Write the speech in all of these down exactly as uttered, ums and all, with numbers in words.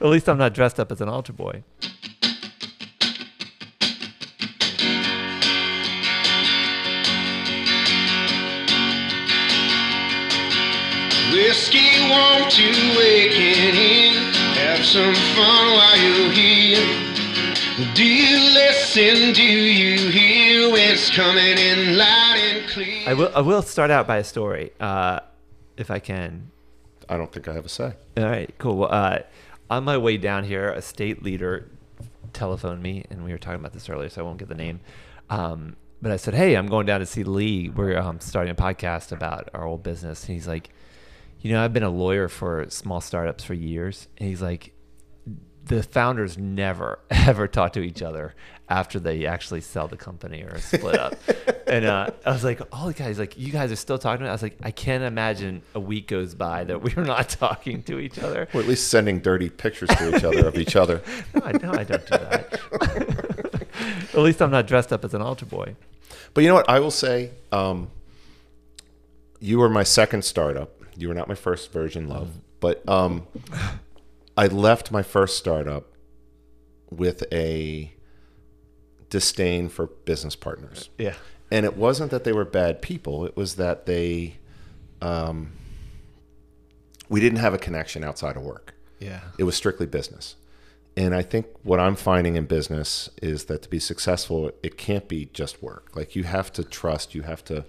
At least I'm not dressed up as an altar boy. Whiskey, won't you wake it in? Have some fun while you're here. Do you listen? Do you hear? It's coming in loud and clear. I will, I will start out by a story, uh, if I can. I don't think I have a say. All right, cool. Well, uh, on my way down here, a state leader telephoned me, and we were talking about this earlier, so I won't give the name. Um, but I said, hey, I'm going down to see Lee. We're um, starting a podcast about our old business. And he's like, you know, I've been a lawyer for small startups for years. And he's like, the founders never, ever talk to each other after they actually sell the company or split up. And uh, I was like, oh, guys, like, you guys are still talking to me? I was like, I can't imagine a week goes by that we're not talking to each other. Or at least sending dirty pictures to each other of each other. No, I, no, I don't do that. At least I'm not dressed up as an altar boy. But you know what? I will say, um, you were my second startup. You were not my first virgin love. Mm. But... Um, I left my first startup with a disdain for business partners. Yeah. And it wasn't that they were bad people. It was that they, um, we didn't have a connection outside of work. Yeah. It was strictly business. And I think what I'm finding in business is that to be successful, it can't be just work. Like you have to trust, you have to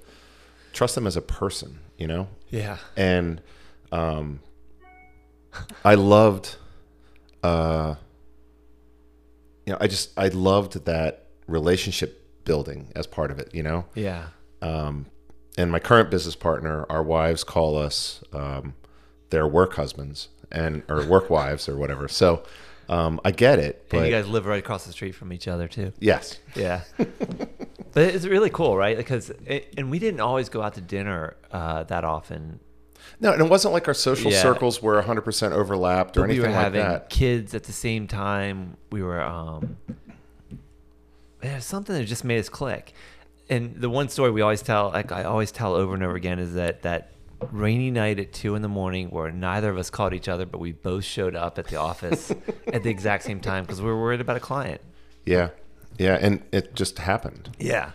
trust them as a person, you know? Yeah. And, um, I loved, uh, you know, I just, I loved that relationship building as part of it, you know? Yeah. Um, and my current business partner, our wives call us, um, their work husbands and, or work wives or whatever. So, um, I get it. But... And you guys live right across the street from each other too. Yes. Yeah. But it's really cool, right? Because, it, and we didn't always go out to dinner, uh, that often. No, and it wasn't like our social yeah. circles were one hundred percent overlapped or but anything like that. We were having like kids at the same time. We were, um, it was something that just made us click. And the one story we always tell, like I always tell over and over again, is that that rainy night at two in the morning where neither of us called each other, but we both showed up at the office at the exact same time because we were worried about a client. Yeah, yeah, and it just happened. Yeah.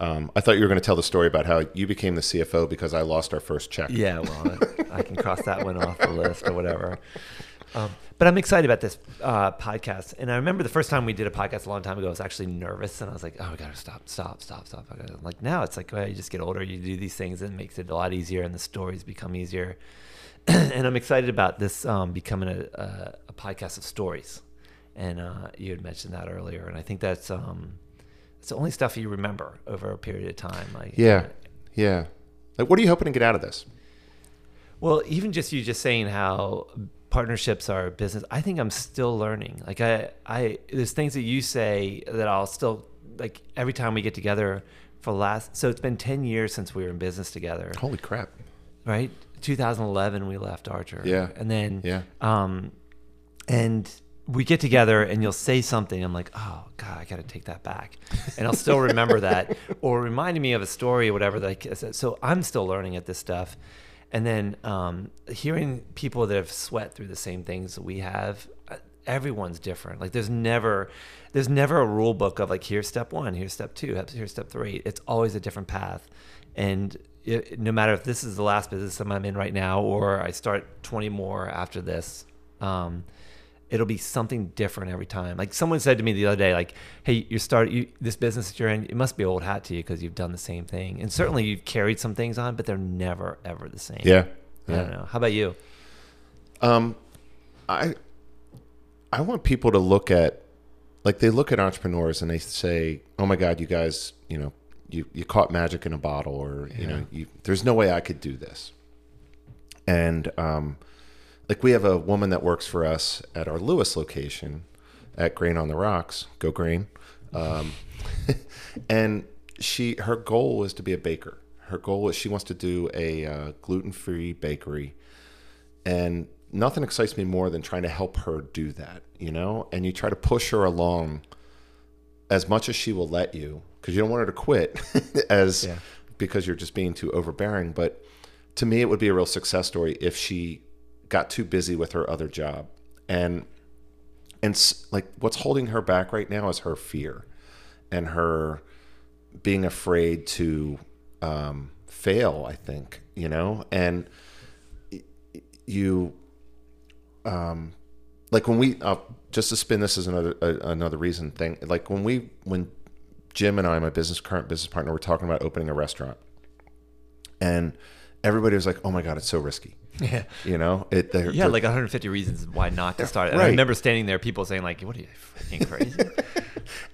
Um, I thought you were going to tell the story about how you became the C F O because I lost our first check. Yeah, well, I, I can cross that one off the list or whatever. Um, but I'm excited about this uh, podcast. And I remember the first time we did a podcast a long time ago, I was actually nervous. And I was like, oh, I got to stop, stop, stop, stop. I gotta, like now it's like, well, you just get older, you do these things, and it makes it a lot easier, and the stories become easier. And I'm excited about this um, becoming a, a, a podcast of stories. And uh, you had mentioned that earlier. And I think that's... Um, it's the only stuff you remember over a period of time. Like, yeah. You know, yeah. Like, what are you hoping to get out of this? Well, even just you just saying how partnerships are business, I think I'm still learning. Like I, I, there's things that you say that I'll still, like every time we get together for the last, so it's been ten years since we were in business together. Holy crap. Right? two thousand eleven, we left Archer. Yeah. And then, yeah. um, and we get together and you'll say something. I'm like, oh God, I got to take that back. And I'll still remember that, or reminding me of a story or whatever. Like, so I'm still learning at this stuff. And then um, hearing people that have sweat through the same things that we have, everyone's different. Like there's never, there's never a rule book of like, here's step one, here's step two, here's step three. It's always a different path. And it, no matter if this is the last business I'm in right now, or I start twenty more after this, um, it'll be something different every time. Like someone said to me the other day, like, hey, you're start, you, this business that you're in, it must be old hat to you because you've done the same thing. And certainly you've carried some things on, but they're never, ever the same. Yeah. yeah. I don't know. How about you? Um, I I want people to look at, like they look at entrepreneurs and they say, oh my God, you guys, you know, you, you caught magic in a bottle, or, yeah. you know, you, there's no way I could do this. And, um, like we have a woman that works for us at our Lewis location at Grain on the Rocks, go Grain. Um, and she, her goal is to be a baker. Her goal is she wants to do a uh, gluten-free bakery, and nothing excites me more than trying to help her do that, you know? And you try to push her along as much as she will let you, because you don't want her to quit as yeah. because you're just being too overbearing. But to me, it would be a real success story if she got too busy with her other job. And And like what's holding her back right now is her fear and her being afraid to um, fail, I think, you know? And you, um, like when we, uh, just to spin this as another, uh, another reason thing, like when we, when Jim and I, my business, current business partner, were talking about opening a restaurant, and everybody was like, oh my God, it's so risky. Yeah. You know, it, they're, yeah, they're, like one hundred fifty reasons why not to start. And right. I remember standing there, people saying like, what are you freaking crazy?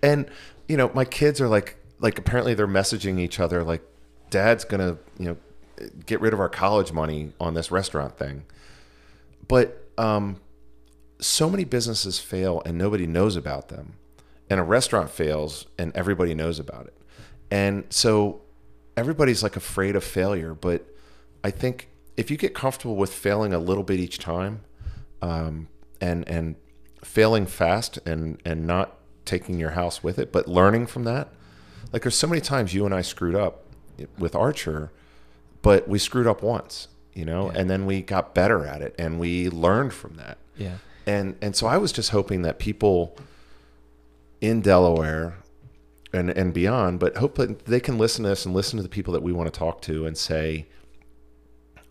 And, you know, my kids are like, like apparently they're messaging each other, like dad's going to, you know, get rid of our college money on this restaurant thing. But, um, so many businesses fail and nobody knows about them, and a restaurant fails and everybody knows about it. And so everybody's like afraid of failure, but I think if you get comfortable with failing a little bit each time, um, and and failing fast and and not taking your house with it, but learning from that, like there's so many times you and I screwed up with Archer, but we screwed up once, you know, yeah. and then we got better at it and we learned from that. Yeah. And and so I was just hoping that people in Delaware and, and beyond, but hopefully they can listen to us and listen to the people that we want to talk to and say,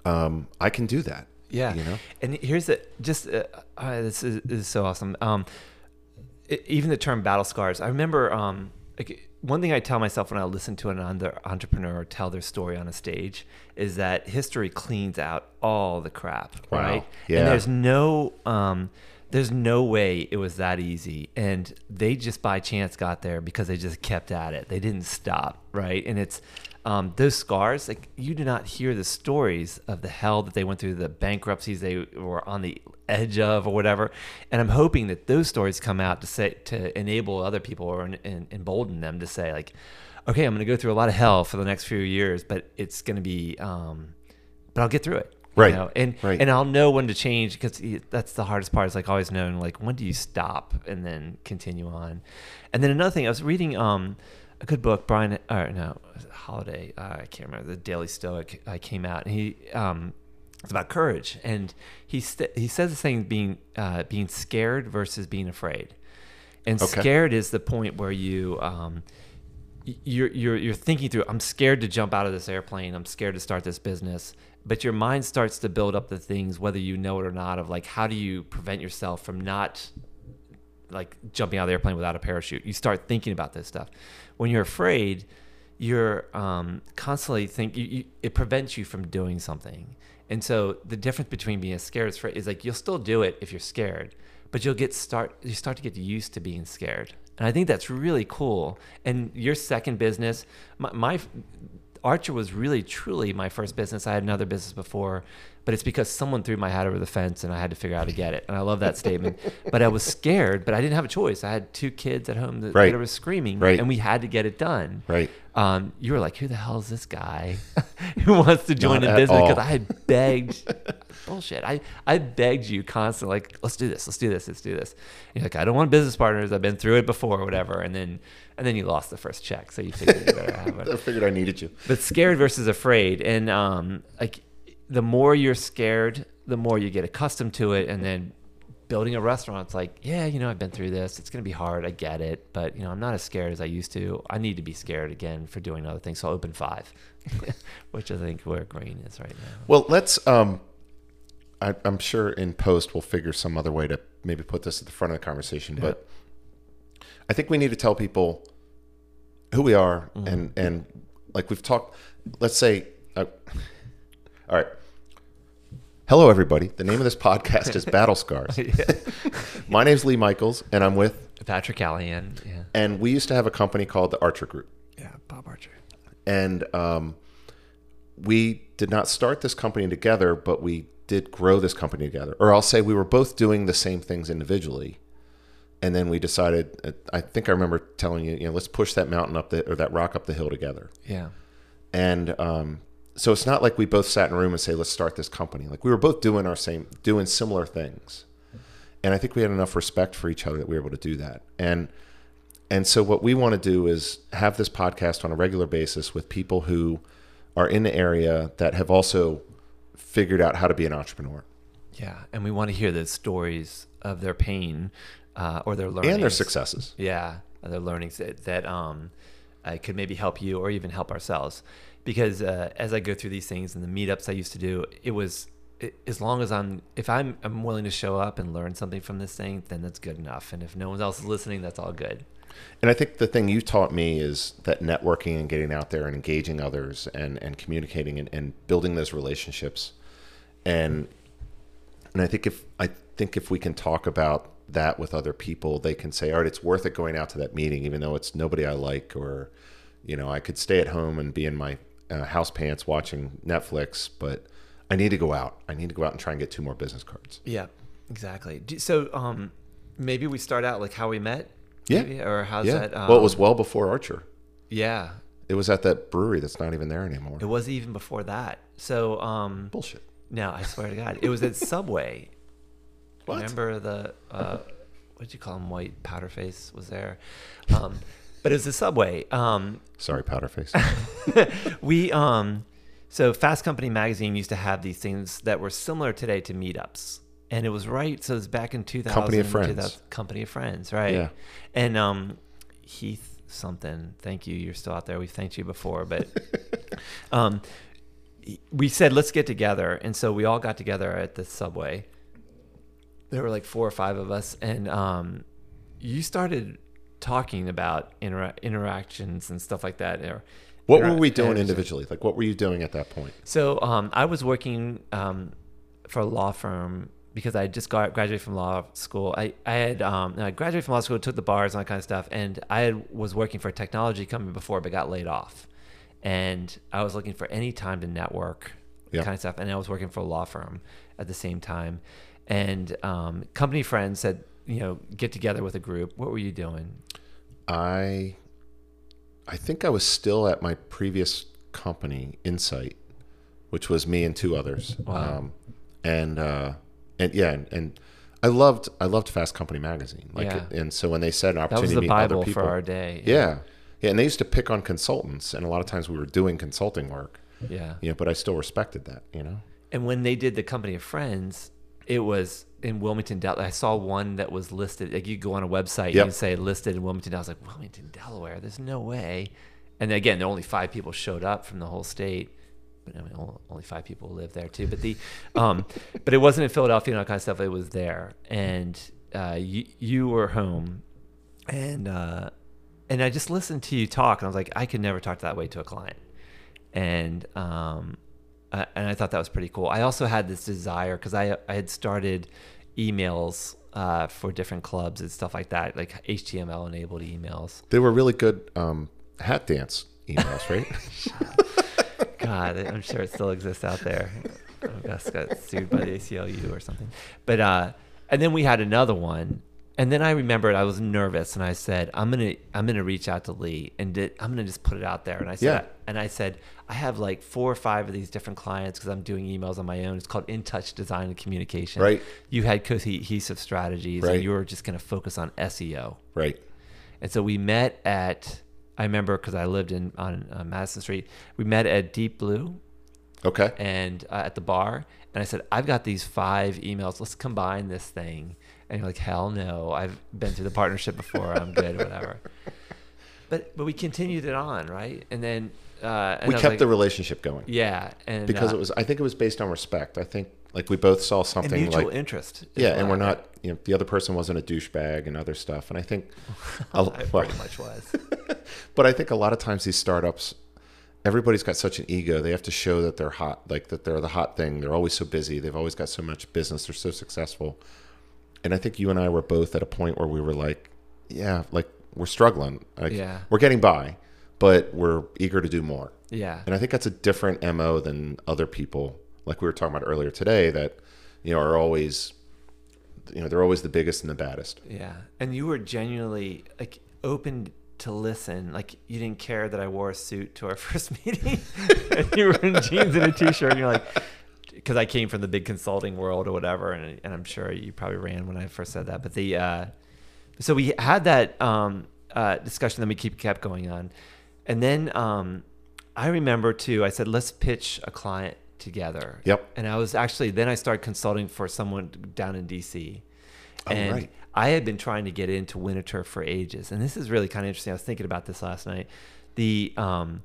um, I can do that. Yeah. You know? And here's the, just, uh, uh, this, is, this is so awesome. Um, it, even the term battle scars, I remember, um, like one thing I tell myself when I listen to an entrepreneur tell their story on a stage is that history cleans out all the crap. Wow. Right. Yeah. And there's no, um, there's no way it was that easy. And they just by chance got there because they just kept at it. They didn't stop. Right. And it's, um, those scars, like you do not hear the stories of the hell that they went through, the bankruptcies they were on the edge of or whatever. And I'm hoping that those stories come out to say, to enable other people or en- en- embolden them to say like, okay, I'm going to go through a lot of hell for the next few years, but it's going to be, um, but I'll get through it. Right. You know? And, right. and I'll know when to change, because that's the hardest part. It's like always knowing like, when do you stop and then continue on? And then another thing I was reading, um, a good book, Brian, or no, Holiday, uh, I can't remember, the Daily Stoic uh, came out, and he, um, it's about courage. And he st- he says this thing, being, uh, being scared versus being afraid. And okay. scared is the point where you, um, you're, you're, you're thinking through, I'm scared to jump out of this airplane, I'm scared to start this business. But your mind starts to build up the things, whether you know it or not, of like, how do you prevent yourself from not like jumping out of the airplane without a parachute? You start thinking about this stuff. When you're afraid, you're um, constantly think you, you, it prevents you from doing something. And so the difference between being scared is, is like you'll still do it if you're scared, but you'll get start you start to get used to being scared. And I think that's really cool. And your second business, my, my Archer was really truly my first business. I had another business before, but it's because someone threw my hat over the fence and I had to figure out how to get it. And I love that statement. But I was scared, but I didn't have a choice. I had two kids at home that, right. that were screaming, right. and we had to get it done. Right. Um, you were like, who the hell is this guy who wants to join Not a business? Because I had begged, bullshit. I, I begged you constantly, like, let's do this, let's do this, let's do this. And you're like, I don't want business partners. I've been through it before or whatever. And then and then you lost the first check. So you figured you better have it. I figured I needed you. But scared versus afraid. And um, like, the more you're scared, the more you get accustomed to it. And then building a restaurant, it's like, yeah, you know, I've been through this. It's going to be hard. I get it. But, you know, I'm not as scared as I used to. I need to be scared again for doing other things. So I'll open five, which I think where Grain is right now. Well, let's, um, I, I'm sure in post we'll figure some other way to maybe put this at the front of the conversation. Yeah. But I think we need to tell people who we are. Mm-hmm. And, and like we've talked, let's say, uh, all right. Hello, everybody. The name of this podcast is Battle Scars. My name's Lee Michaels, and I'm with... Patrick Callahan. Yeah. And we used to have a company called the Archer Group. Yeah, Bob Archer. And um, we did not start this company together, but we did grow this company together. Or I'll say we were both doing the same things individually. And then we decided, I think I remember telling you, you know, let's push that mountain up the, or that rock up the hill together. Yeah. And... Um, So it's not like we both sat in a room and say, let's start this company. Like we were both doing our same, doing similar things. And I think we had enough respect for each other that we were able to do that. And, and so what we want to do is have this podcast on a regular basis with people who are in the area that have also figured out how to be an entrepreneur. Yeah, and we want to hear the stories of their pain uh, or their learnings. And their successes. Yeah, their learnings that, that um, uh, could maybe help you or even help ourselves. Because uh, as I go through these things and the meetups I used to do, it was it, as long as I'm, if I'm, I'm willing to show up and learn something from this thing, then that's good enough. And if no one else is listening, that's all good. And I think the thing you taught me is that networking and getting out there and engaging others and, and communicating and, and building those relationships. And and I think if I think if we can talk about that with other people, they can say, all right, it's worth it going out to that meeting, even though it's nobody I like, or, you know, I could stay at home and be in my uh, house pants watching Netflix, but I need to go out. I need to go out and try and get two more business cards. Yeah, exactly. So um, maybe we start out like how we met. Yeah. Maybe, or how's yeah. that? Um, well, it was well before Archer. Yeah. It was at that brewery that's not even there anymore. It was even before that. So. Um, Bullshit. No, I swear to God. It was at Subway. What? Remember the, uh, what did you call him? White Powderface was there. Um, but it was the Subway. Um, Sorry, Powderface. we, um, so Fast Company magazine used to have these things that were similar today to meetups. And it was right. So it was back in two thousand. Company of Friends. Company of Friends, right? Yeah. And um, Heath something. Thank you. You're still out there. We've thanked you before, but um, we said let's get together, and so we all got together at the Subway. There were like four or five of us, and um, you started talking about inter- interactions and stuff like that. Or, what inter- were we doing individually? Like, what were you doing at that point? So um, I was working um, for a law firm. Because I just got graduated from law school. I, I had um, I graduated from law school, took the bars and all that kind of stuff. And I had, was working for a technology company before, but got laid off. And I was looking for any time to network, yeah. kind of stuff. And I was working for a law firm at the same time. And um, Company Friends said, you know, get together with a group. What were you doing? I, I think I was still at my previous company, Insight, which was me and two others. Wow. Um, and... Uh, And yeah, and, and I loved I loved Fast Company magazine. Like, yeah. and so when they said an opportunity to meet other people, that was the Bible for our day. Yeah. yeah, yeah, and they used to pick on consultants, and a lot of times we were doing consulting work. Yeah, you know, but I still respected that, you know. And when they did the Company of Friends, it was in Wilmington, Delaware. I saw one that was listed. Like you go on a website, yep. and you say listed in Wilmington. I was like, Wilmington, Delaware. There's no way. And again, there only five people showed up from the whole state. I mean, only five people live there too, but the, um, but it wasn't in Philadelphia and all kind of stuff. It was there, and uh, you you were home, and uh, and I just listened to you talk, and I was like, I could never talk that way to a client, and um, uh, and I thought that was pretty cool. I also had this desire because I I had started emails uh, for different clubs and stuff like that, like H T M L enabled emails. They were really good um, hat dance emails, right? God, I'm sure it still exists out there. I just got sued by the A C L U or something. But uh, and then we had another one, and then I remembered I was nervous, and I said, "I'm gonna, I'm gonna reach out to Lee, and did, I'm gonna just put it out there." And I said, yeah. and I said, I have like four or five of these different clients because I'm doing emails on my own. It's called In Touch Design and Communication. Right. You had Cohesive Strategies, right. and you were just gonna focus on S E O. Right. And so we met at. I remember because I lived in on uh, Madison Street. We met at Deep Blue, okay, and uh, at the bar. And I said, "I've got these five emails. Let's combine this thing." And you're like, "Hell no! I've been through the partnership before. I'm good, whatever." But but we continued it on, right? And then uh, and we kept like, the relationship going. Yeah, and because uh, it was, I think it was based on respect. I think like we both saw something and mutual like interest. Yeah, well. And we're not, you know, the other person wasn't a douchebag and other stuff. And I think I well, pretty much was. But I think a lot of times these startups, everybody's got such an ego. They have to show that they're hot, like that they're the hot thing. They're always so busy. They've always got so much business. They're so successful. And I think you and I were both at a point where we were like, yeah, like we're struggling. Like, yeah. We're getting by, but we're eager to do more. Yeah. And I think that's a different M O than other people. Like we were talking about earlier today that, you know, are always, you know, they're always the biggest and the baddest. Yeah. And you were genuinely like open to listen. Like you didn't care that I wore a suit to our first meeting and you were in jeans and a t-shirt and you're like, because I came from the big consulting world or whatever. And, and I'm sure you probably ran when I first said that, but the, uh, so we had that, um, uh, discussion that we keep kept going on. And then, um, I remember too, I said, let's pitch a client together. Yep. And I was actually, then I started consulting for someone down in D C. Oh, and right. I had been trying to get into Winterthur for ages. And this is really kind of interesting. I was thinking about this last night. The um,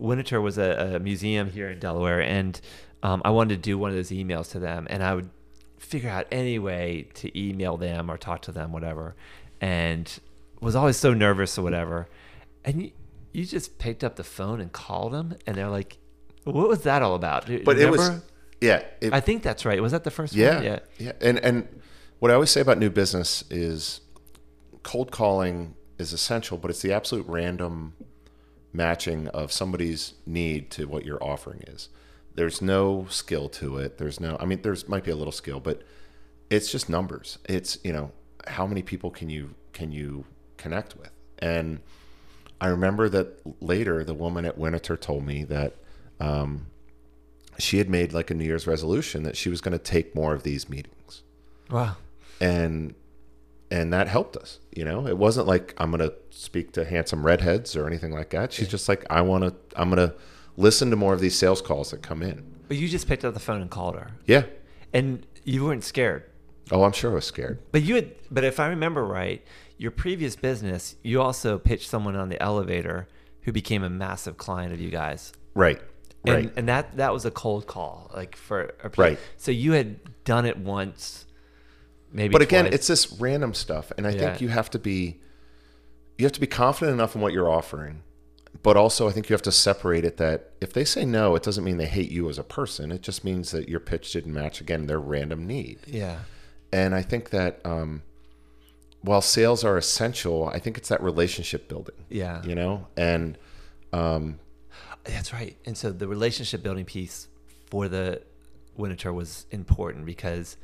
Winterthur was a, a museum here in Delaware, and um, I wanted to do one of those emails to them. And I would figure out any way to email them or talk to them, whatever. And was always so nervous or whatever. And you, you just picked up the phone and called them, and they're like, what was that all about? Do, but remember? It was, yeah. It, I think that's right. Was that the first yeah, one? Yeah. Yeah. And, and what I always say about new business is cold calling is essential, but it's the absolute random matching of somebody's need to what your offering is. There's no skill to it. There's no, I mean, there's might be a little skill, but it's just numbers. It's, you know, how many people can you, can you connect with? And I remember that later, the woman at Winterthur told me that Um, she had made like a New Year's resolution that she was going to take more of these meetings. Wow. And, and that helped us, you know, it wasn't like I'm going to speak to handsome redheads or anything like that. She's yeah. just like, I want to, I'm going to listen to more of these sales calls that come in. But you just picked up the phone and called her. Yeah. And you weren't scared. Oh, I'm sure I was scared. But you had, but if I remember right, your previous business, you also pitched someone on the elevator who became a massive client of you guys. Right. And, right. and that, that was a cold call, like for a right. So you had done it once, maybe. But twice. Again, it's this random stuff, and I yeah. think you have to be, you have to be confident enough in what you're offering, but also I think you have to separate it that if they say no, it doesn't mean they hate you as a person. It just means that your pitch didn't match again their random need. Yeah. And I think that um, while sales are essential, I think it's that relationship building. Yeah. You know, and. Um, That's right. And so the relationship building piece for the Winterthur was important because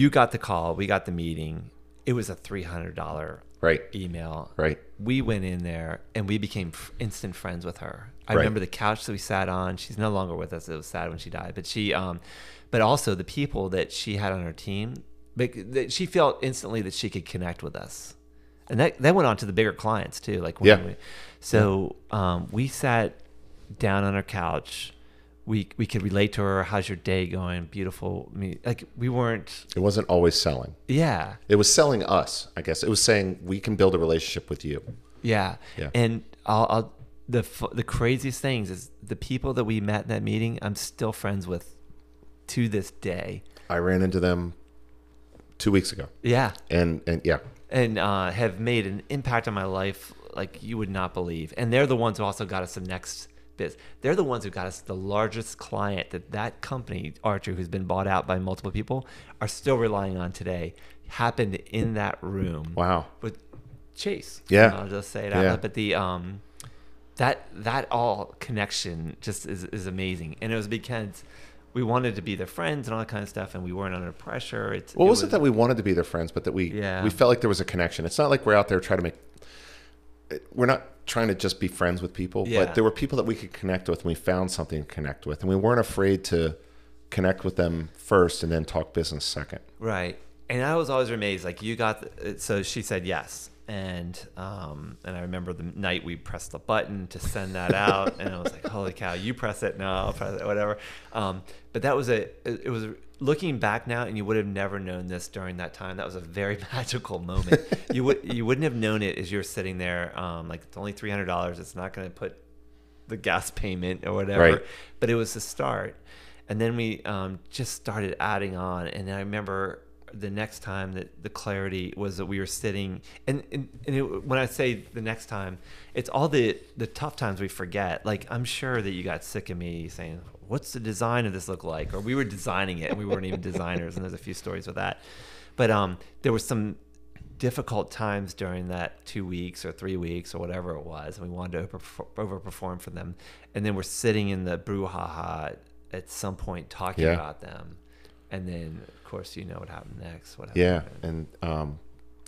you got the call, we got the meeting. It was a three hundred dollar right. email. Right. We went in there and we became instant friends with her. I right. remember the couch that we sat on. She's no longer with us. It was sad when she died, but she, um, but also the people that she had on her team, that she felt instantly that she could connect with us. And that, that went on to the bigger clients too. Like, yeah. We, so um, we sat down on our couch. We we could relate to her. How's your day going? Beautiful. I mean, like we weren't. It wasn't always selling. Yeah. It was selling us, I guess. It was saying we can build a relationship with you. Yeah. Yeah. And I'll, I'll the the craziest things is the people that we met in that meeting. I'm still friends with to this day. I ran into them two weeks ago. Yeah. And and yeah. and uh, have made an impact on my life like you would not believe. And they're the ones who also got us the next biz. They're the ones who got us the largest client that that company, Archer, who's been bought out by multiple people, are still relying on today, happened in that room. Wow. With Chase. Yeah. I'll just say it out yeah. loud. But the, um, that, that all connection just is, is amazing. And it was because we wanted to be their friends and all that kind of stuff, and we weren't under pressure. It's, well, it wasn't was, that we wanted to be their friends, but that we yeah. we felt like there was a connection. It's not like we're out there trying to make – we're not trying to just be friends with people, yeah. but there were people that we could connect with, and we found something to connect with, and we weren't afraid to connect with them first and then talk business second. Right. And I was always amazed. Like, you got – so she said yes. And um, and I remember the night we pressed the button to send that out, and I was like, "Holy cow! You press it, no, I'll press it, whatever." Um, but that was a it was looking back now, and you would have never known this during that time. That was a very magical moment. you would you wouldn't have known it as you're sitting there, um, like it's only three hundred dollars. It's not going to put the gas payment or whatever. Right. But it was the start, and then we um, just started adding on. And I remember. The next time that the clarity was that we were sitting and, and, and it, when I say the next time, it's all the, the tough times we forget. Like, I'm sure that you got sick of me saying, what's the design of this look like? Or we were designing it and we weren't even designers. And there's a few stories with that, but, um, there were some difficult times during that two weeks or three weeks or whatever it was. And we wanted to overperform for them. And then we're sitting in the brouhaha at some point talking yeah. about them. And then, of course, you know what happened next. What happened? Yeah, and um,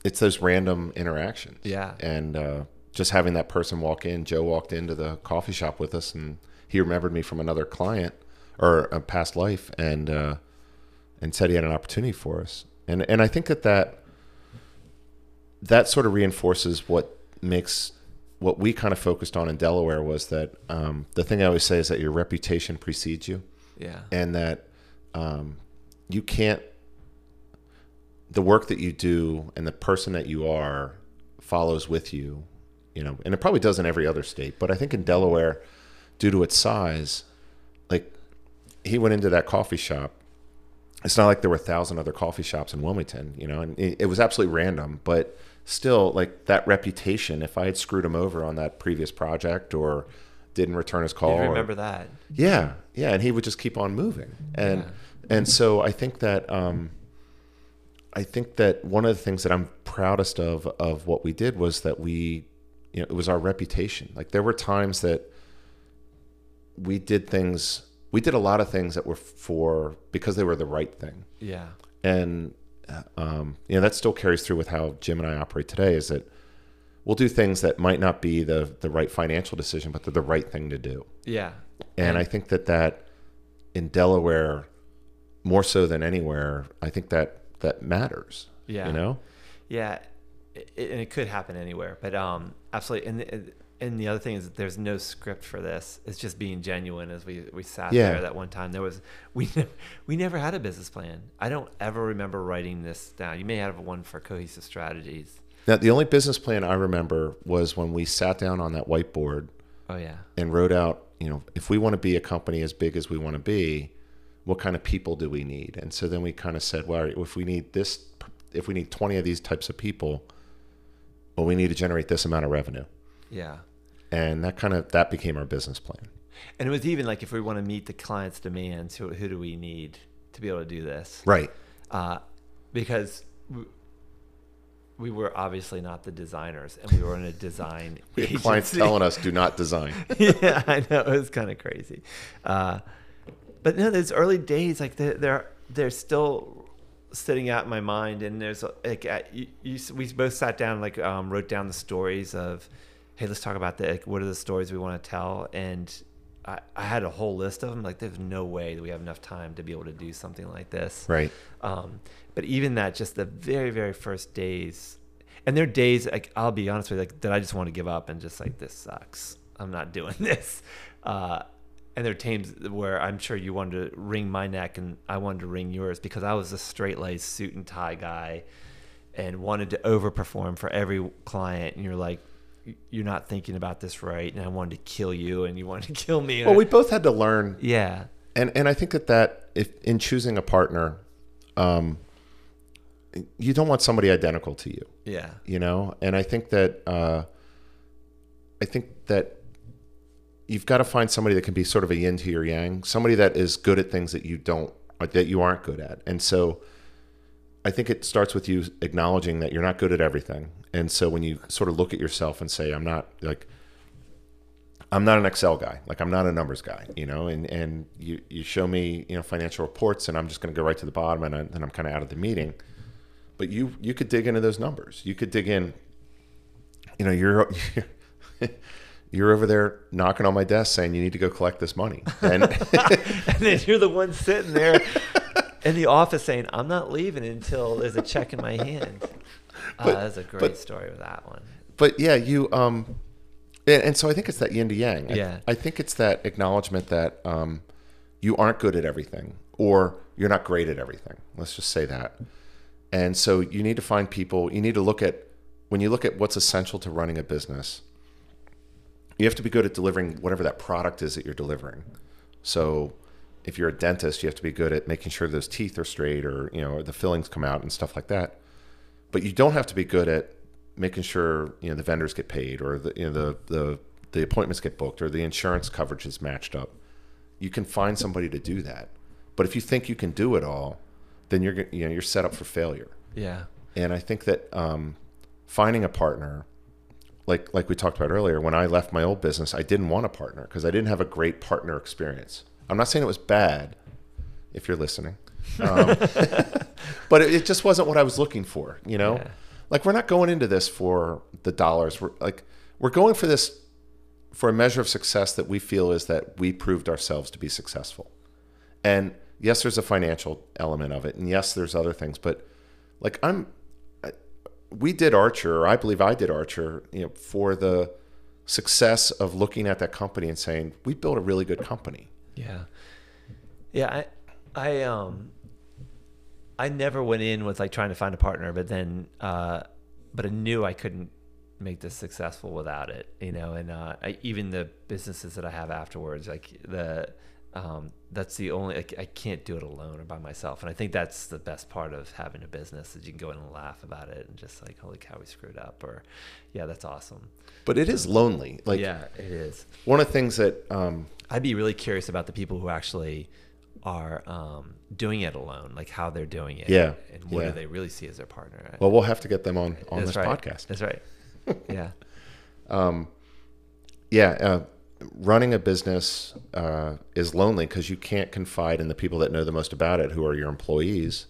it's those random interactions. Yeah, and uh, just having that person walk in. Joe walked into the coffee shop with us, and he remembered me from another client or a past life, and uh, and said he had an opportunity for us. And and I think that that that sort of reinforces what makes what we kind of focused on in Delaware was that um, the thing I always say is that your reputation precedes you. Yeah. And that um, you can't, the work that you do and the person that you are follows with you, you know, and it probably does in every other state, but I think in Delaware, due to its size, like he went into that coffee shop. It's not like there were a thousand other coffee shops in Wilmington, you know, and it, it was absolutely random, but still, like, that reputation, if I had screwed him over on that previous project or didn't return his call. I remember or, that. Yeah. Yeah. And he would just keep on moving. And, yeah. and so I think that, um, I think that one of the things that I'm proudest of, of what we did was that we, you know, it was our reputation. Like, there were times that we did things, we did a lot of things that were for, because they were the right thing. Yeah. And, um, you know, that still carries through with how Jim and I operate today, is that we'll do things that might not be the, the right financial decision, but they're the right thing to do. Yeah. And, and I think that that in Delaware, more so than anywhere, I think that, that matters. Yeah. You know? Yeah. It, and it could happen anywhere, but, um, absolutely. And the, and the other thing is that there's no script for this. It's just being genuine. As we, we sat yeah. there that one time, there was, we, ne- we never had a business plan. I don't ever remember writing this down. You may have one for Cohesive Strategies. Now, the only business plan I remember was when we sat down on that whiteboard oh, yeah. and wrote out, you know, if we want to be a company as big as we want to be, what kind of people do we need? And so then we kind of said, well, if we need this, if we need twenty of these types of people, well, we need to generate this amount of revenue. Yeah. And that kind of, that became our business plan. And it was even like, if we want to meet the client's demands, who, who do we need to be able to do this? Right. Uh, because we, we were obviously not the designers, and we were in a design we agency. Clients telling us, do not design. Yeah, I know. It was kind of crazy. Uh, but no, those early days, like they're, they're, they're still sitting out in my mind. And there's like, at, you, you, we both sat down, like um, wrote down the stories of, hey, let's talk about that. Like, what are the stories we want to tell? And I, I had a whole list of them. Like, there's no way that we have enough time to be able to do something like this. Right. Um, But even that, just the very, very first days, and there are days, like, I'll be honest with you, like, that I just want to give up and just like, this sucks. I'm not doing this. Uh, and there are times where I'm sure you wanted to wring my neck and I wanted to wring yours, because I was a straight-laced suit and tie guy and wanted to overperform for every client. And you're like, you're not thinking about this right. And I wanted to kill you and you wanted to kill me. Well, we both had to learn. Yeah. And, and I think that that, if in choosing a partner, um, you don't want somebody identical to you. Yeah. You know? And I think that, uh, I think that you've got to find somebody that can be sort of a yin to your yang, somebody that is good at things that you don't, that you aren't good at. And so I think it starts with you acknowledging that you're not good at everything. And so when you sort of look at yourself and say, I'm not like, I'm not an Excel guy. Like, I'm not a numbers guy, you know, and, and you, you show me, you know, financial reports and I'm just going to go right to the bottom, and then I'm kind of out of the meeting. But you, you could dig into those numbers. You could dig in, you know, you're, you're, you're over there knocking on my desk saying you need to go collect this money. And, and then you're the one sitting there in the office saying, I'm not leaving until there's a check in my hand. But, oh, that's a great but, story with that one. But yeah, you, um, and, and so I think it's that yin to yang. Yeah. I, I think it's that acknowledgement that, um, you aren't good at everything, or you're not great at everything. Let's just say that. And so you need to find people, you need to look at, when you look at what's essential to running a business, you have to be good at delivering whatever that product is that you're delivering. So if you're a dentist, you have to be good at making sure those teeth are straight, or, you know, or the fillings come out and stuff like that. But you don't have to be good at making sure, you know, the vendors get paid, or the, you know, the, the, the appointments get booked, or the insurance coverage is matched up. You can find somebody to do that. But if you think you can do it all, then you're, you know, you're set up for failure. Yeah. And I think that um, finding a partner, like like we talked about earlier, when I left my old business, I didn't want a partner because I didn't have a great partner experience. I'm not saying it was bad, if you're listening, um, but it, it just wasn't what I was looking for. You know, yeah. Like, we're not going into this for the dollars. We're like we're going for this for a measure of success that we feel is that we proved ourselves to be successful. And yes, there's a financial element of it, and yes, there's other things, but like I'm, we did Archer, or I believe I did Archer, you know, for the success of looking at that company and saying, we built a really good company. Yeah. Yeah. I, I, um, I never went in with like trying to find a partner, but then, uh, but I knew I couldn't make this successful without it, you know? And, uh, I, even the businesses that I have afterwards, like the, um, that's the only, like, I can't do it alone or by myself. And I think that's the best part of having a business, is you can go in and laugh about it and just like, holy cow, we screwed up, or yeah, that's awesome. But it is lonely. Like, yeah, it is. One of the things that, um, I'd be really curious about the people who actually are, um, doing it alone, like how they're doing it. Yeah. And what yeah. do they really see as their partner? Well, we'll have to get them on, on that's this right. podcast. That's right. Yeah. um, yeah. Uh, running a business uh, is lonely because you can't confide in the people that know the most about it, who are your employees,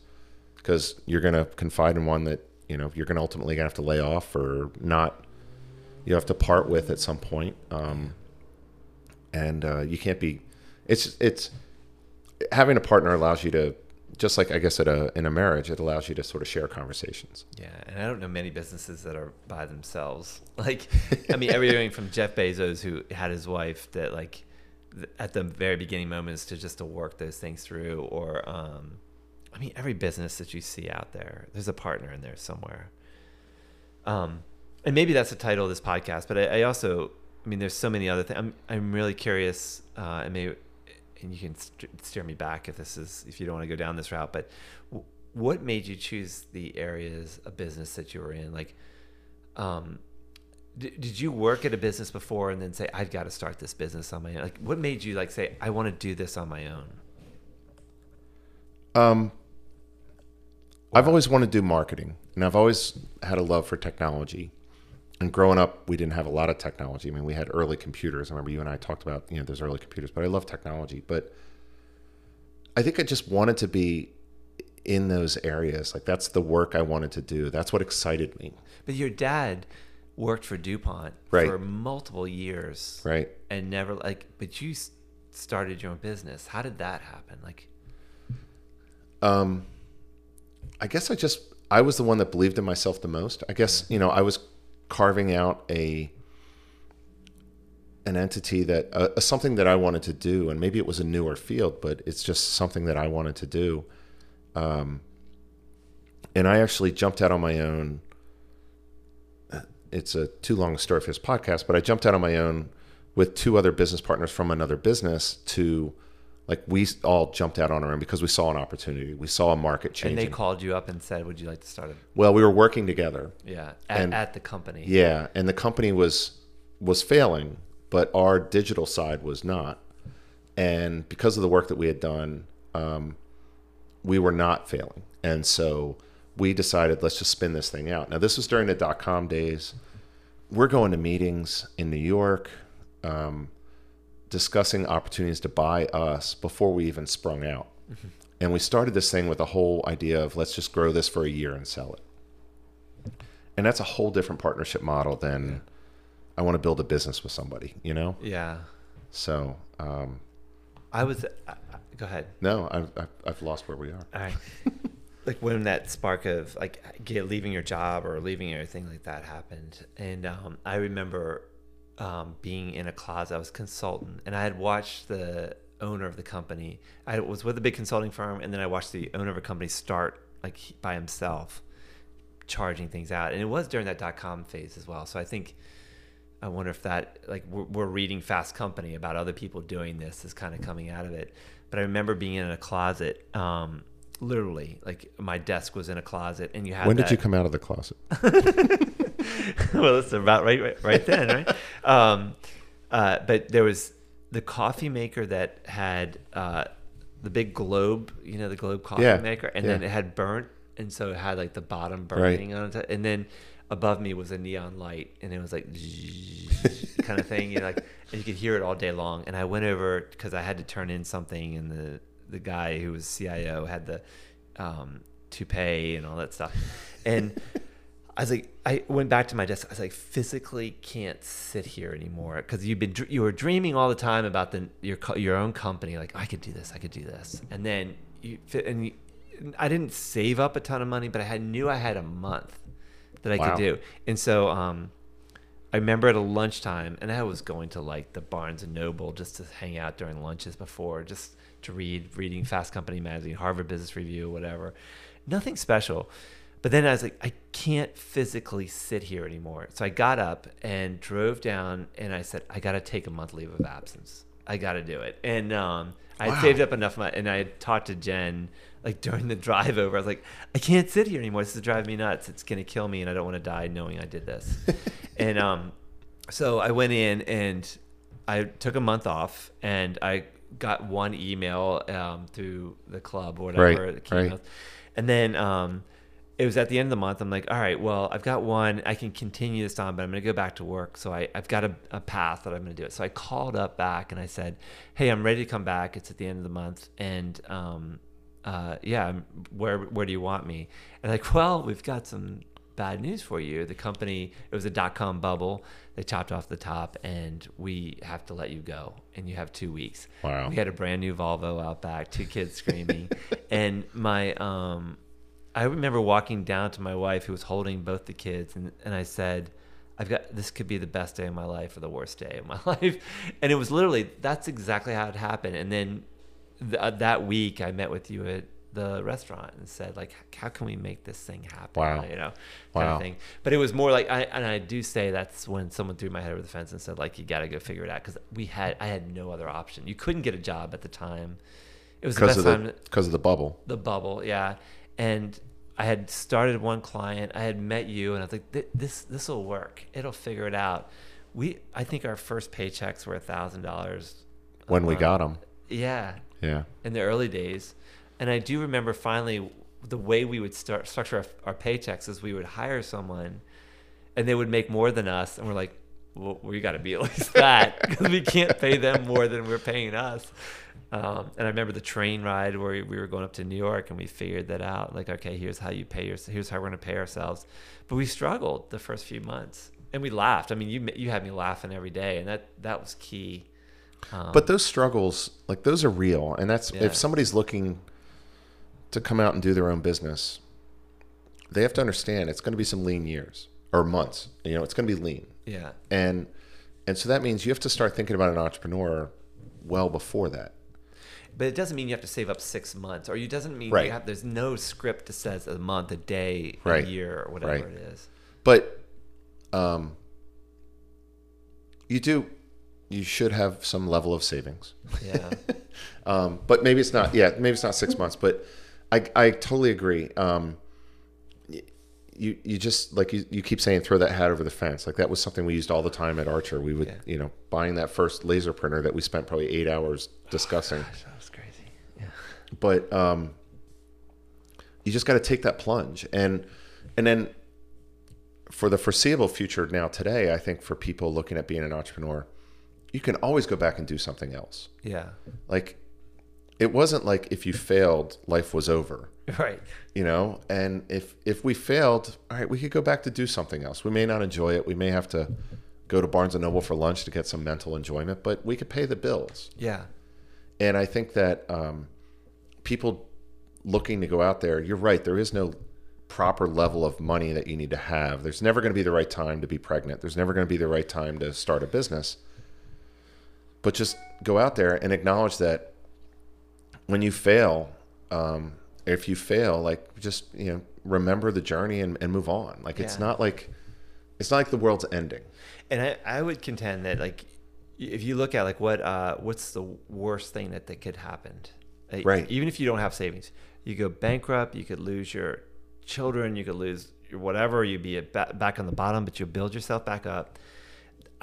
because you're going to confide in one that, you know, you're going to ultimately have to lay off or not, you have to part with at some point. Um, and uh, you can't be, it's, it's having a partner allows you to, just like I guess at a, in a marriage, it allows you to sort of share conversations. Yeah, and I don't know many businesses that are by themselves. Like, I mean, everything from Jeff Bezos, who had his wife, that like th- at the very beginning moments to just to work those things through, or um, I mean, every business that you see out there, there's a partner in there somewhere. Um, and maybe that's the title of this podcast, but I, I also, I mean, there's so many other things. I'm I'm really curious, uh, and maybe. And you can st- steer me back if this is, if you don't want to go down this route, but w- what made you choose the areas of business that you were in? Like, um, d- did you work at a business before and then say, I've got to start this business on my own? Like, what made you like say, I want to do this on my own? Um, wow. I've always wanted to do marketing, and I've always had a love for technology. And growing up, we didn't have a lot of technology. I mean, we had early computers. I remember you and I talked about, you know, those early computers, but I love technology. But I think I just wanted to be in those areas. Like, that's the work I wanted to do. That's what excited me. But your dad worked for DuPont right. for multiple years. Right. And never, like, but you started your own business. How did that happen? Like, um, I guess I just, I was the one that believed in myself the most. I guess, you know, I was carving out a an entity that uh, something that I wanted to do, and maybe it was a newer field, but it's just something that I wanted to do. Um, and I actually jumped out on my own. It's a too long story for this podcast, but I jumped out on my own with two other business partners from another business to, like, we all jumped out on our own because we saw an opportunity. We saw a market changing. And they called you up and said, would you like to start a... Well, we were working together. Yeah, at, and, at the company. Yeah, and the company was was failing, but our digital side was not. And because of the work that we had done, um, we were not failing. And so we decided, let's just spin this thing out. Now, this was during the dot-com days. We're going to meetings in New York, um, discussing opportunities to buy us before we even sprung out. Mm-hmm. And we started this thing with a whole idea of, let's just grow this for a year and sell it. And that's a whole different partnership model than yeah. I want to build a business with somebody, you know? Yeah. So, um, I was, uh, go ahead. No, I've, I've, I've lost where we are. All right. Like, when that spark of like get, leaving your job or leaving your thing like that happened. And, um, I remember, Um, being in a closet. I was a consultant, and I had watched the owner of the company. I was with a big consulting firm, and then I watched the owner of a company start, like, by himself, charging things out. And it was during that dot-com phase as well. So I think, I wonder if that, like, we're, we're reading Fast Company about other people doing this, is kind of coming out of it. But I remember being in a closet, um, literally, like, my desk was in a closet, and you had When that... did you come out of the closet? Well, it's about right, right, right then, right? Um, uh, but there was the coffee maker that had uh, the big globe, you know, the globe coffee yeah, maker, and yeah. then it had burnt, and so it had like the bottom burning right. on it, and then above me was a neon light, and it was like kind of thing, you know, like, and you could hear it all day long. And I went over because I had to turn in something, and the the guy who was C I O had the um, toupee and all that stuff, and. I was like, I went back to my desk. I was like, physically can't sit here anymore, because you've been you were dreaming all the time about the your your own company. Like, I could do this, I could do this, and then you and you, I didn't save up a ton of money, but I had knew I had a month that I wow. could do, and so um, I remember at a lunchtime, and I was going to like the Barnes and Noble just to hang out during lunches before, just to read, reading Fast Company magazine, Harvard Business Review, whatever. Nothing special. But then I was like, I can't physically sit here anymore. So I got up and drove down, and I said, I got to take a month leave of absence. I got to do it. And um, I wow. saved up enough money, and I had talked to Jen like during the drive over. I was like, I can't sit here anymore. This is driving me nuts. It's going to kill me, and I don't want to die knowing I did this. And um, so I went in, and I took a month off, and I got one email um, through the club or whatever. Right, right. And then um, it was at the end of the month. I'm like, all right, well, I've got one. I can continue this on, but I'm going to go back to work. So I, I've got a, a path that I'm going to do it. So I called up back, and I said, hey, I'm ready to come back. It's at the end of the month. And um, uh, yeah, where where do you want me? And like, well, we've got some bad news for you. The company, it was a dot-com bubble. They chopped off the top, and we have to let you go, and you have two weeks. Wow. We had a brand new Volvo out back, two kids screaming. And my, um, I remember walking down to my wife, who was holding both the kids, and, and I said, I've got, this could be the best day of my life or the worst day of my life. And it was literally, that's exactly how it happened. And then th- uh, that week I met with you at the restaurant and said, like, how can we make this thing happen? Wow. You know, kind wow. of thing. But it was more like, I and I do say that's when someone threw my head over the fence and said, like, you got to go figure it out, because we had I had no other option. You couldn't get a job at the time. It was the best of the, time because of the bubble. The bubble, yeah. And I had started one client. I had met you, and I was like, this this will work. It'll figure it out. We I think our first paychecks were a thousand dollars when we got them. Yeah. Yeah. In the early days. And I do remember finally the way we would start structure our, our paychecks is we would hire someone, and they would make more than us, and we're like, well, we got to be at least that, because we can't pay them more than we're paying us. Um, and I remember the train ride where we, we were going up to New York, and we figured that out. Like, okay, here's how you pay yourself. Here's how we're going to pay ourselves. But we struggled the first few months, and we laughed. I mean, you you had me laughing every day, and that that was key. Um, but those struggles, like those are real, and that's yeah. if somebody's looking to come out and do their own business, they have to understand it's going to be some lean years or months. You know, it's going to be lean. Yeah. And and so that means you have to start thinking about an entrepreneur well before that. But it doesn't mean you have to save up six months, or it doesn't mean right. you have. There's no script that says a month, a day, right. a year, or whatever right. it is. But um, you do. You should have some level of savings. Yeah. um, but maybe it's not. Yeah, maybe it's not six months, but. I, I totally agree. Um, you you just like you, you keep saying throw that hat over the fence. Like that was something we used all the time at Archer. We would yeah. you know buying that first laser printer that we spent probably eight hours discussing. Oh, gosh, that was crazy. Yeah. But um, you just got to take that plunge, and and then for the foreseeable future now today, I think for people looking at being an entrepreneur, you can always go back and do something else. Yeah. Like. It wasn't like if you failed, life was over. Right. You know, and if if we failed, all right, we could go back to do something else. We may not enjoy it. We may have to go to Barnes and Noble for lunch to get some mental enjoyment, but we could pay the bills. Yeah. And I think that um, people looking to go out there, you're right, there is no proper level of money that you need to have. There's never going to be the right time to be pregnant. There's never going to be the right time to start a business. But just go out there and acknowledge that when you fail, um, if you fail, like just, you know, remember the journey and, and move on. Like, yeah. it's not like, it's not like the world's ending. And I, I would contend that like, if you look at like what, uh, what's the worst thing that, that could happen? Like, right. Even if you don't have savings, you go bankrupt, you could lose your children, you could lose your whatever, you'd be back on the bottom, but you'll build yourself back up.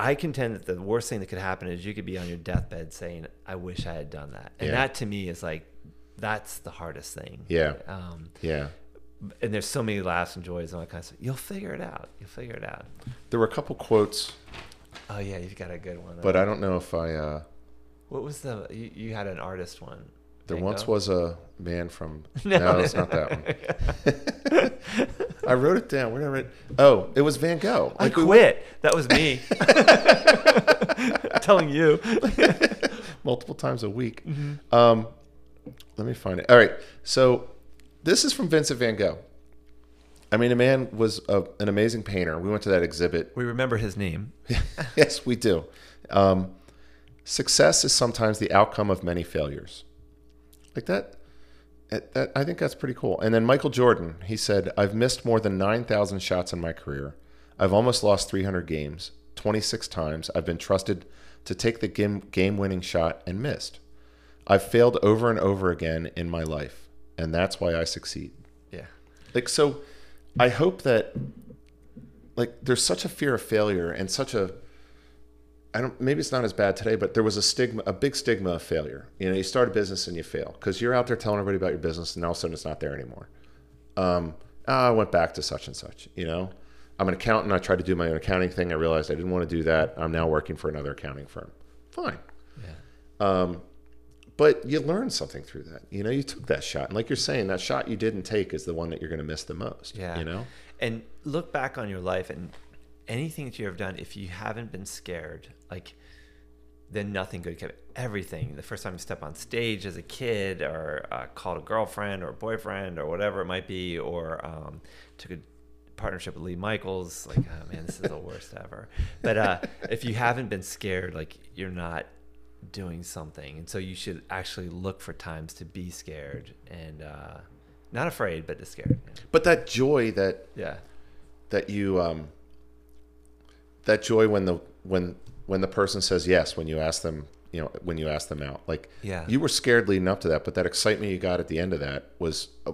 I contend that the worst thing that could happen is you could be on your deathbed saying, I wish I had done that. And yeah. that to me is like, that's the hardest thing. Yeah. Um, yeah. And there's so many laughs and joys and all that kind of stuff. You'll figure it out. You'll figure it out. There were a couple quotes. Oh, yeah. You've got a good one. But I don't know if I... Uh, what was the... You, you had an artist one. There Van once Gogh? Was a man from... No, no it's not that one. I wrote it down. Where did I write? Oh, it was Van Gogh. Like, I quit. We... That was me. Telling you. Multiple times a week. Mm-hmm. Um, let me find it. All right. So this is from Vincent Van Gogh. I mean, the man was a, an amazing painter. We went to that exhibit. We remember his name. Yes, we do. Um, success is sometimes the outcome of many failures. Like that, that, I think that's pretty cool. And then Michael Jordan, he said, I've missed more than nine thousand shots in my career. I've almost lost three hundred games, twenty-six times. I've been trusted to take the game, game-winning shot and missed. I've failed over and over again in my life, and that's why I succeed. Yeah. Like, so I hope that, like, there's such a fear of failure and such a, I don't, maybe it's not as bad today, but there was a stigma, a big stigma of failure. You know, you start a business and you fail because you're out there telling everybody about your business and all of a sudden it's not there anymore. Um, oh, I went back to such and such, you know. I'm an accountant. I tried to do my own accounting thing. I realized I didn't want to do that. I'm now working for another accounting firm. Fine. Yeah. Um, but you learned something through that. You know, you took that shot. And like you're saying, that shot you didn't take is the one that you're going to miss the most. Yeah. You know? And look back on your life and anything that you have done, if you haven't been scared, like, then nothing good came. Everything. The first time you step on stage as a kid or uh, called a girlfriend or a boyfriend or whatever it might be, or um, took a partnership with Lee Michaels, like, oh man, this is the worst ever. But uh, if you haven't been scared, like, you're not doing something. And so you should actually look for times to be scared and uh, not afraid, but just scared. Yeah. But that joy that, yeah, that you, um, that joy when the, when, when the person says yes, when you ask them, you know, when you ask them out, like, yeah, you were scared leading up to that, but that excitement you got at the end of that was, uh,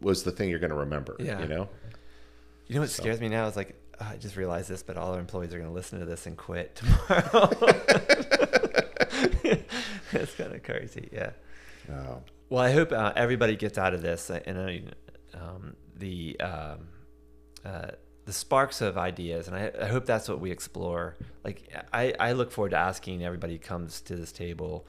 was the thing you're going to remember, yeah. You know? You know what scares so. me now is like, oh, I just realized this, but all our employees are going to listen to this and quit tomorrow. That's kind of crazy, yeah. Wow. Well, I hope uh, everybody gets out of this, and uh, um, the um, uh, the sparks of ideas, and I, I hope that's what we explore. Like, I, I look forward to asking everybody who comes to this table,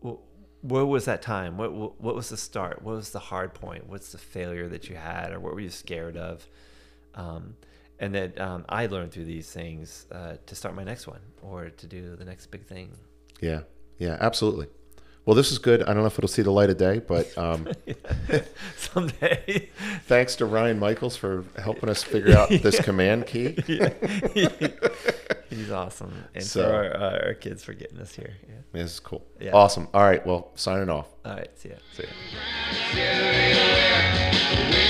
well, what was that time? What, what what was the start? What was the hard point? What's the failure that you had, or what were you scared of? Um, and that um, I learned through these things uh, to start my next one or to do the next big thing. Yeah, yeah, absolutely. Well, this is good. I don't know if it'll see the light of day, but um, someday. Thanks to Ryan Michaels for helping us figure out this yeah. command key. Yeah. He's awesome. And so, for our, uh, our kids for getting us here. Yeah. This is cool. Yeah. Awesome. All right, well, signing off. All right, see ya. See ya.